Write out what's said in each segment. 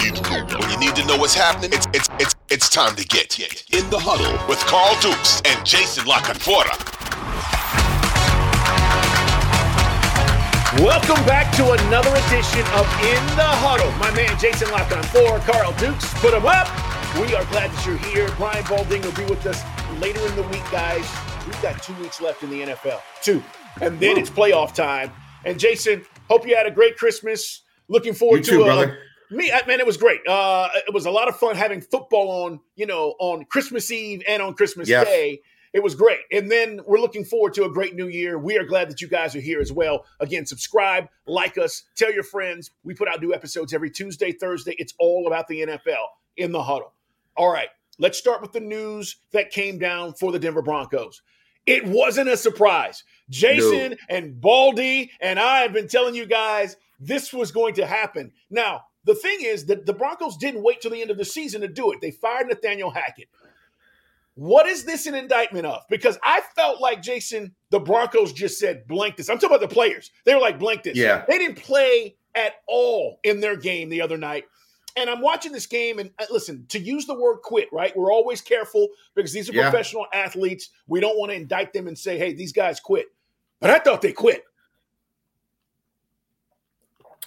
When you need to know what's happening, it's time to get in the huddle with Carl Dukes and Jason La Canfora. Welcome back to another edition of In the Huddle. My man Jason La Canfora, Carl Dukes, put him up. We are glad that you're here. Brian Balding will be with us later in the week, guys. We've got 2 weeks left in the NFL. 2. And then it's playoff time. And Jason, hope you had a great Christmas. Looking forward you to too, brother. Man, it was great. It was a lot of fun having football on, you know, on Christmas Eve and on Christmas Day. It was great. And then we're looking forward to a great new year. We are glad that you guys are here as well. Again, subscribe, like us, tell your friends. We put out new episodes every Tuesday, Thursday. It's all about the NFL in the huddle. All right, let's start with the news that came down for the Denver Broncos. It wasn't a surprise. Jason and Baldy and I have been telling you guys this was going to happen. Now, the thing is that the Broncos didn't wait till the end of the season to do it. They fired Nathaniel Hackett. What is this an indictment of? Because I felt like, Jason, the Broncos just said, blank this. I'm talking about the players. They were like, blank this. Yeah. They didn't play at all in their game the other night. And I'm watching this game, and listen, to use the word quit, right? We're always careful because these are professional athletes. We don't want to indict them and say, hey, these guys quit. But I thought they quit.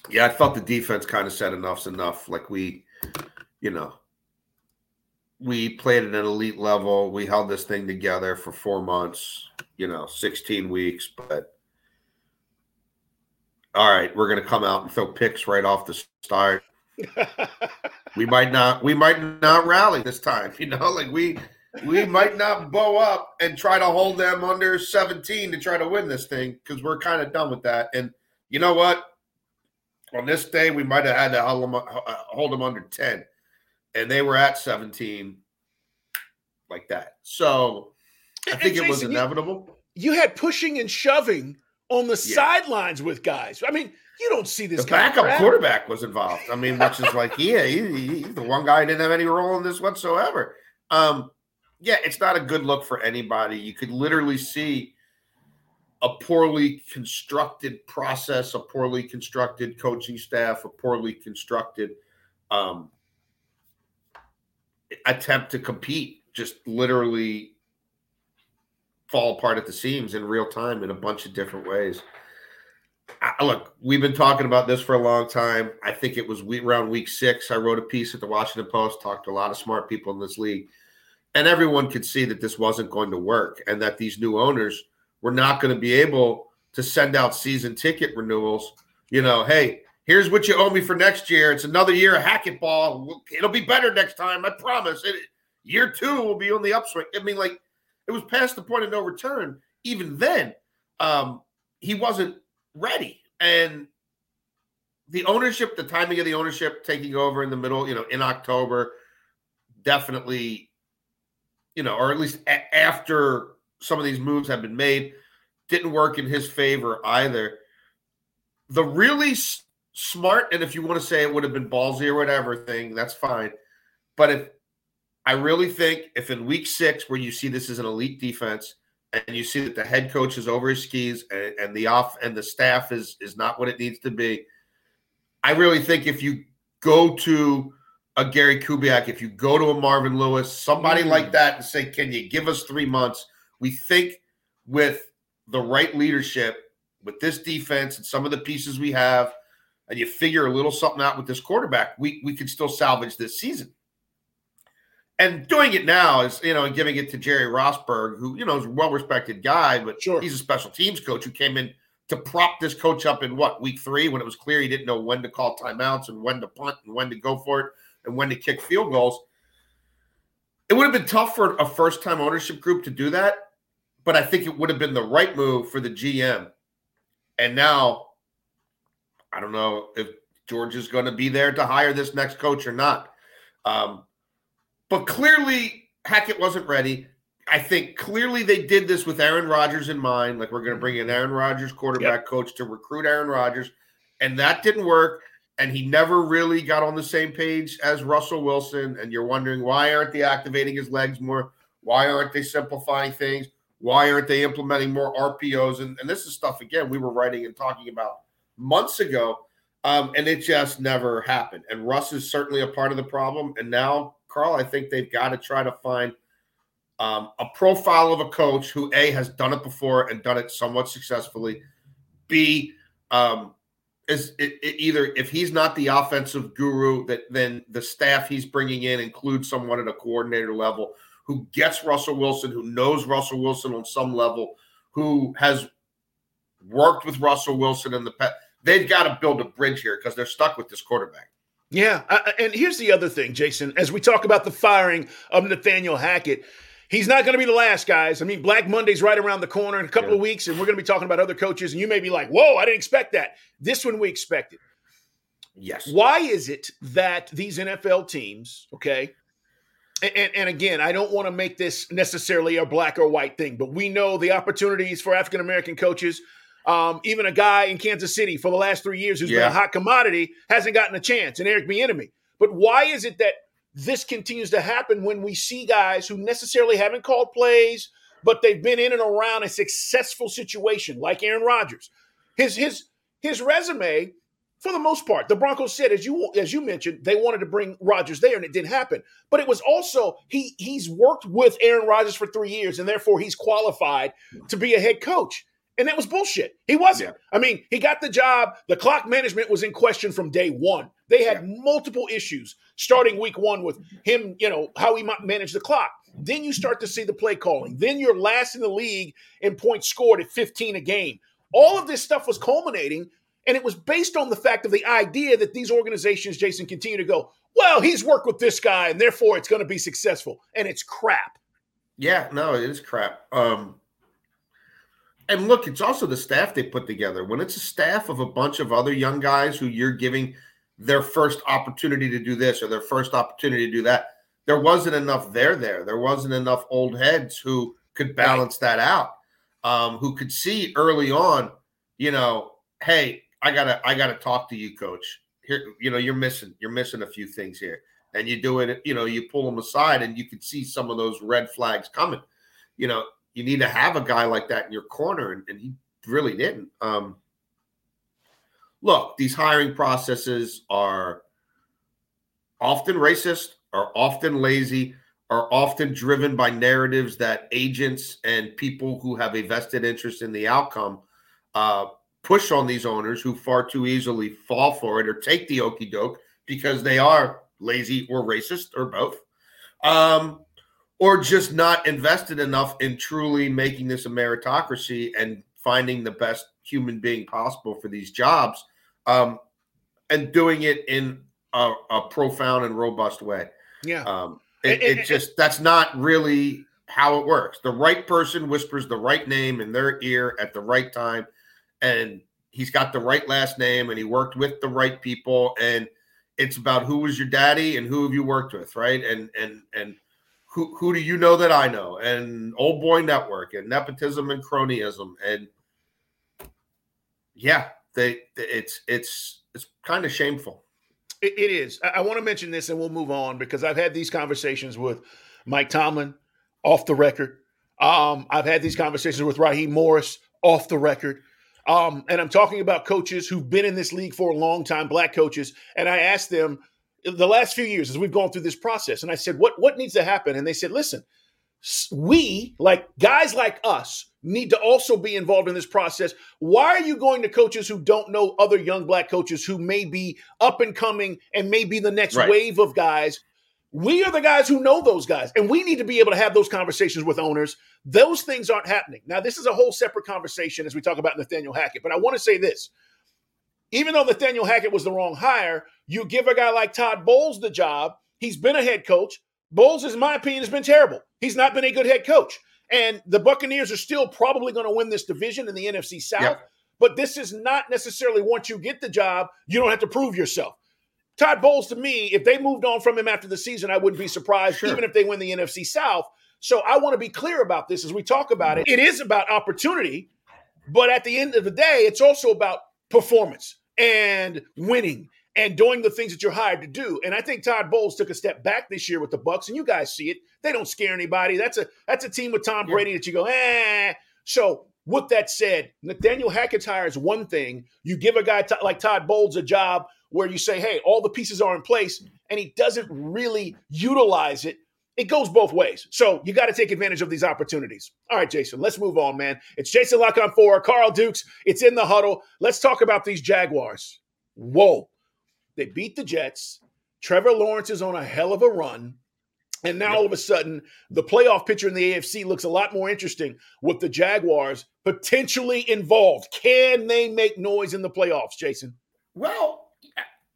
Yeah, I felt the defense kind of said enough's enough. Like we played at an elite level. We held this thing together for 4 months, 16 weeks. But, all right, we're going to come out and throw picks right off the start. We might not rally this time, we might not bow up and try to hold them under 17 to try to win this thing because we're kind of done with that. And you know what? On this day, we might have had to hold them under 10. And they were at 17 like that. So I think Jason, it was inevitable. You had pushing and shoving on the sidelines with guys. I mean, you don't see this guy. The backup quarterback was involved. I mean, which is like, he's the one guy who didn't have any role in this whatsoever. It's not a good look for anybody. You could literally see a poorly constructed process, a poorly constructed coaching staff, a poorly constructed attempt to compete just literally fall apart at the seams in real time in a bunch of different ways. Look, we've been talking about this for a long time. I think it was around week 6. I wrote a piece at the Washington Post, talked to a lot of smart people in this league, and everyone could see that this wasn't going to work and that these new owners were not going to be able to send out season ticket renewals. Hey, here's what you owe me for next year. It's another year of Hackett ball. It'll be better next time. I promise. Year 2 will be on the upswing. I mean, it was past the point of no return. Even then, he wasn't ready. And the ownership, the timing of the ownership taking over in the middle, in October, definitely, or at least after some of these moves have been made, didn't work in his favor either. The really smart, and if you want to say it would have been ballsy or whatever thing, that's fine. But I really think in week 6, where you see this is an elite defense and you see that the head coach is over his skis and the staff is not what it needs to be, I really think if you go to a Gary Kubiak, if you go to a Marvin Lewis, somebody like that, and say, can you give us 3 months? We think with the right leadership, with this defense and some of the pieces we have, and you figure a little something out with this quarterback, we could still salvage this season. And doing it now is, you know, and giving it to Jerry Rosberg, who, you know, is a well-respected guy, but sure, he's a special teams coach who came in to prop this coach up in, week three, when it was clear he didn't know when to call timeouts and when to punt and when to go for it and when to kick field goals. It would have been tough for a first-time ownership group to do that, but I think it would have been the right move for the GM. And now, I don't know if George is going to be there to hire this next coach or not. But clearly, Hackett wasn't ready. I think clearly they did this with Aaron Rodgers in mind, like, we're going to bring in Aaron Rodgers, quarterback coach, to recruit Aaron Rodgers, and that didn't work, and he never really got on the same page as Russell Wilson, and you're wondering, why aren't they activating his legs more? Why aren't they simplifying things? Why aren't they implementing more RPOs? And this is stuff, again, we were writing and talking about months ago, and it just never happened. And Russ is certainly a part of the problem, and now – Carl, I think they've got to try to find a profile of a coach who, A, has done it before and done it somewhat successfully, B, either if he's not the offensive guru, that then the staff he's bringing in includes someone at a coordinator level who gets Russell Wilson, who knows Russell Wilson on some level, who has worked with Russell Wilson in the past. They've got to build a bridge here because they're stuck with this quarterback. Yeah, and here's the other thing, Jason. As we talk about the firing of Nathaniel Hackett, he's not going to be the last, guys. I mean, Black Monday's right around the corner in a couple of weeks, and we're going to be talking about other coaches, and you may be like, whoa, I didn't expect that. This one we expected. Yes. Why is it that these NFL teams, okay, and again, I don't want to make this necessarily a black or white thing, but we know the opportunities for African-American coaches. Even a guy in Kansas City for the last 3 years who's been a hot commodity hasn't gotten a chance, and Eric Bieniemy. But why is it that this continues to happen when we see guys who necessarily haven't called plays, but they've been in and around a successful situation, like Aaron Rodgers? His resume, for the most part, the Broncos said, as you mentioned, they wanted to bring Rodgers there, and it didn't happen. But it was also he's worked with Aaron Rodgers for 3 years, and therefore he's qualified to be a head coach. And that was bullshit. He wasn't. Yeah. I mean, he got the job. The clock management was in question from day one. They had multiple issues starting week one with him, you know, how he managed the clock. Then you start to see the play calling. Then you're last in the league in points scored at 15 a game. All of this stuff was culminating, and it was based on the fact of the idea that these organizations, Jason, continue to go, well, he's worked with this guy, and therefore it's going to be successful. And it's crap. Yeah, no, it is crap. And look, it's also the staff they put together. When it's a staff of a bunch of other young guys who you're giving their first opportunity to do this or their first opportunity to do that, there wasn't enough there. There wasn't enough old heads who could balance that out, who could see early on, you know, hey, I gotta talk to you, coach. Here, you know, you're missing a few things here. And you do it, you know, you pull them aside, and you could see some of those red flags coming, you know. You need to have a guy like that in your corner, and he really didn't. Look, these hiring processes are often racist, are often lazy, are often driven by narratives that agents and people who have a vested interest in the outcome push on these owners, who far too easily fall for it or take the okey doke because they are lazy or racist or both. Or just not invested enough in truly making this a meritocracy and finding the best human being possible for these jobs, and doing it in a profound and robust way. Yeah. That's not really how it works. The right person whispers the right name in their ear at the right time, and he's got the right last name, and he worked with the right people, and it's about who was your daddy and who have you worked with, right? And Who do you know that I know? And old boy network and nepotism and cronyism. And yeah, it's kind of shameful. It is. I want to mention this and we'll move on, because I've had these conversations with Mike Tomlin off the record. I've had these conversations with Raheem Morris off the record. And I'm talking about coaches who've been in this league for a long time, black coaches. And I asked them, the last few years, as we've gone through this process, and I said, what needs to happen? And they said, listen, we, like guys like us, need to also be involved in this process. Why are you going to coaches who don't know other young black coaches who may be up and coming and may be the next wave of guys? We are the guys who know those guys, and we need to be able to have those conversations with owners. Those things aren't happening. Now, this is a whole separate conversation as we talk about Nathaniel Hackett, but I want to say this. Even though Nathaniel Hackett was the wrong hire, you give a guy like Todd Bowles the job. He's been a head coach. Bowles, in my opinion, has been terrible. He's not been a good head coach. And the Buccaneers are still probably going to win this division in the NFC South. Yep. But this is not necessarily once you get the job, you don't have to prove yourself. Todd Bowles, to me, if they moved on from him after the season, I wouldn't be surprised, even if they win the NFC South. So I want to be clear about this as we talk about it. It is about opportunity, but at the end of the day, it's also about performance and winning and doing the things that you're hired to do. And I think Todd Bowles took a step back this year with the Bucs, and you guys see it. They don't scare anybody. That's a team with Tom Brady that you go, eh. So with that said, Nathaniel Hackett's hire is one thing. You give a guy like Todd Bowles a job where you say, hey, all the pieces are in place, and he doesn't really utilize it. It goes both ways. So you got to take advantage of these opportunities. All right, Jason, let's move on, man. It's Jason La Canfora, Carl Dukes. It's In the Huddle. Let's talk about these Jaguars. Whoa. They beat the Jets. Trevor Lawrence is on a hell of a run. And now all of a sudden, the playoff picture in the AFC looks a lot more interesting with the Jaguars potentially involved. Can they make noise in the playoffs, Jason? Well,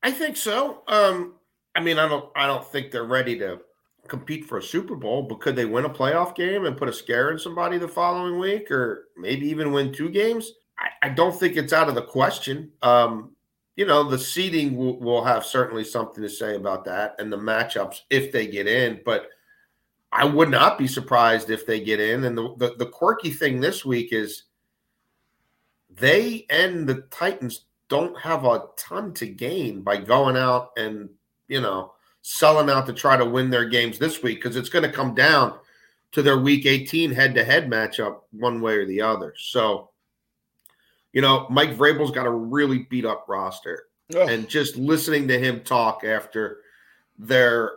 I think so. I mean, I don't think they're ready to compete for a Super Bowl, but could they win a playoff game and put a scare in somebody the following week, or maybe even win two games? I don't think it's out of the question. You know, the seeding will have certainly something to say about that, and the matchups if they get in. But I would not be surprised if they get in. And the quirky thing this week is they and the Titans don't have a ton to gain by going out and, you know, selling out to try to win their games this week, because it's going to come down to their Week 18 head-to-head matchup one way or the other. So, you know, Mike Vrabel's got a really beat-up roster. Oh. And just listening to him talk after their,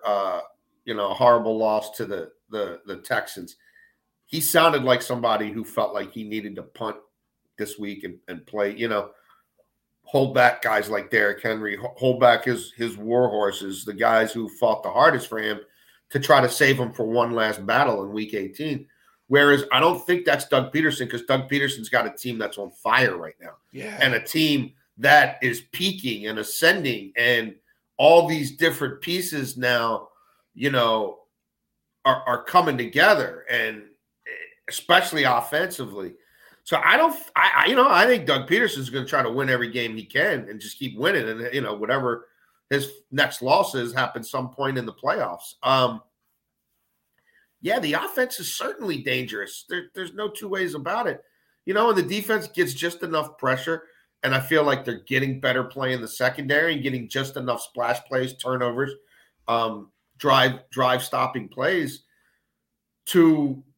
you know, horrible loss to the Texans, he sounded like somebody who felt like he needed to punt this week and play, you know, hold back guys like Derrick Henry, hold back his war horses, the guys who fought the hardest for him, to try to save him for one last battle in Week 18. Whereas I don't think that's Doug Peterson, because Doug Peterson's got a team that's on fire right now. Yeah. And a team that is peaking and ascending, and all these different pieces now, you know, are coming together, and especially offensively. So I think Doug Peterson's going to try to win every game he can and just keep winning. And, you know, whatever his next loss is, happens some point in the playoffs. Yeah, the offense is certainly dangerous. There's no two ways about it. You know, and the defense gets just enough pressure, and I feel like they're getting better play in the secondary and getting just enough splash plays, turnovers, drive stopping plays to –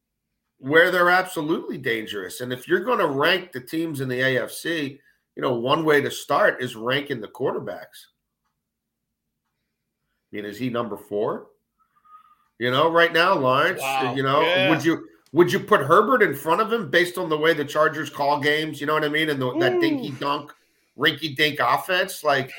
where they're absolutely dangerous. And if you're going to rank the teams in the AFC, you know, one way to start is ranking the quarterbacks. I mean, is he number 4? You know, right now, Lawrence, wow. You know, yeah. Would you put Herbert in front of him based on the way the Chargers call games? You know what I mean? And that dinky-dunk, rinky-dink offense? Like,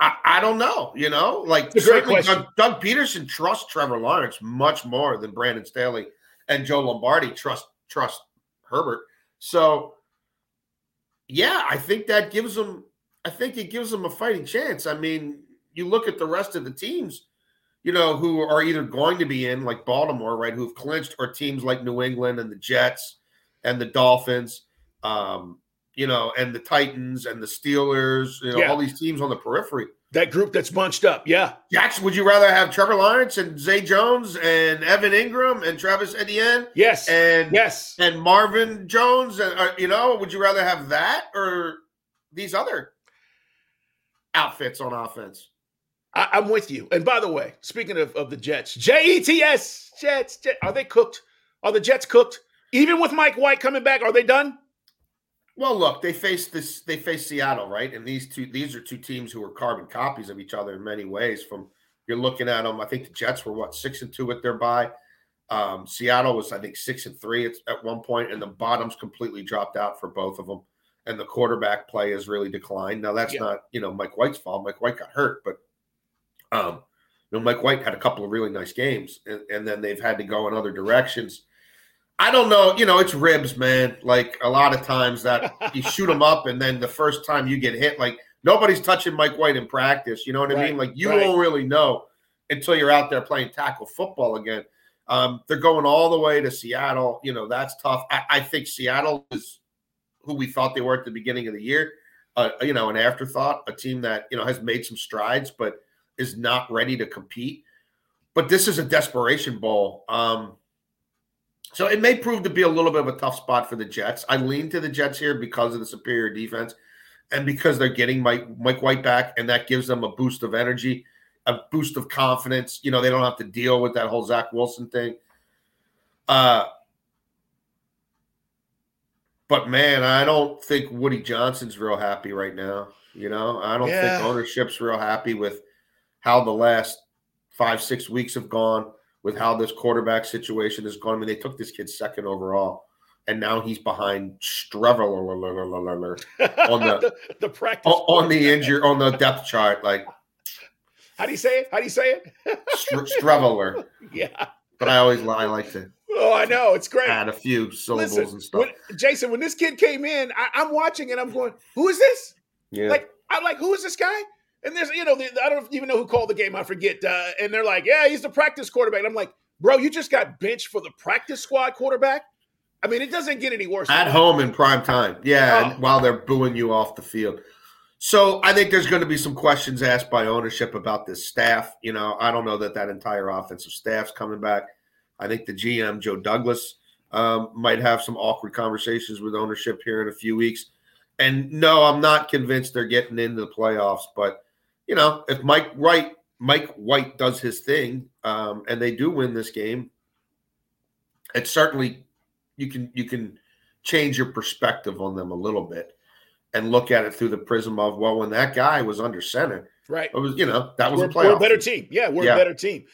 I don't know, you know? Like, certainly Doug Peterson trusts Trevor Lawrence much more than Brandon Staley and Joe Lombardi trust Herbert. So, yeah, I think it gives them a fighting chance. I mean, you look at the rest of the teams, you know, who are either going to be in, like Baltimore, right, who've clinched, or teams like New England and the Jets and the Dolphins, you know, and the Titans and the Steelers, you know, all these teams on the periphery. That group that's bunched up, yeah. Jackson, would you rather have Trevor Lawrence and Zay Jones and Evan Ingram and Travis Etienne? Yes. And Marvin Jones? And you know, would you rather have that or these other outfits on offense? I'm with you. And by the way, speaking of the Jets, Jets, Jets, are they cooked? Are the Jets cooked? Even with Mike White coming back, are they done? Well, look, they face Seattle, right? And these are two teams who are carbon copies of each other in many ways. From you're looking at them, I think the Jets were 6-2 at their bye. Seattle was, I think, 6-3 at one point, and the bottoms completely dropped out for both of them. And the quarterback play has really declined. Now, that's not, Mike White's fault. Mike White got hurt, but Mike White had a couple of really nice games, and then they've had to go in other directions. I don't know. It's ribs, man. Like, a lot of times that you shoot them up, and then the first time you get hit, like, nobody's touching Mike White in practice. You know what I mean? Like, you won't really know until you're out there playing tackle football again. They're going all the way to Seattle. That's tough. I think Seattle is who we thought they were at the beginning of the year. An afterthought, a team that, has made some strides but is not ready to compete. But this is a desperation bowl. So it may prove to be a little bit of a tough spot for the Jets. I lean to the Jets here because of the superior defense. And because they're getting Mike White back, and that gives them a boost of energy, a boost of confidence. They don't have to deal with that whole Zach Wilson thing. But, man, I don't think Woody Johnson's real happy right now. I don't think ownership's real happy with how the last 5-6 weeks have gone, with how this quarterback situation has gone. I mean, they took this kid second overall. And now he's behind Trevor on the practice on the injury on the depth chart. Like, how do you say it? Streveler. Yeah, but I always lie. I like to. Oh, I know, it's great. Add a few syllables and stuff. Jason, when this kid came in, I'm watching and I'm going, "Who is this?" Yeah, who is this guy? And there's, I don't even know who called the game. I forget. And they're like, "Yeah, he's the practice quarterback." And I'm like, "Bro, you just got benched for the practice squad quarterback." I mean, it doesn't get any worse. At home in prime time. Yeah, and while they're booing you off the field. So I think there's going to be some questions asked by ownership about this staff. I don't know that entire offensive staff's coming back. I think the GM, Joe Douglas, might have some awkward conversations with ownership here in a few weeks. And, no, I'm not convinced they're getting into the playoffs. But, if Mike White does his thing and they do win this game, it certainly – You can change your perspective on them a little bit and look at it through the prism of, well, when that guy was under center, right? It was, that was a playoff. We're a better team. Yeah, we're a better team.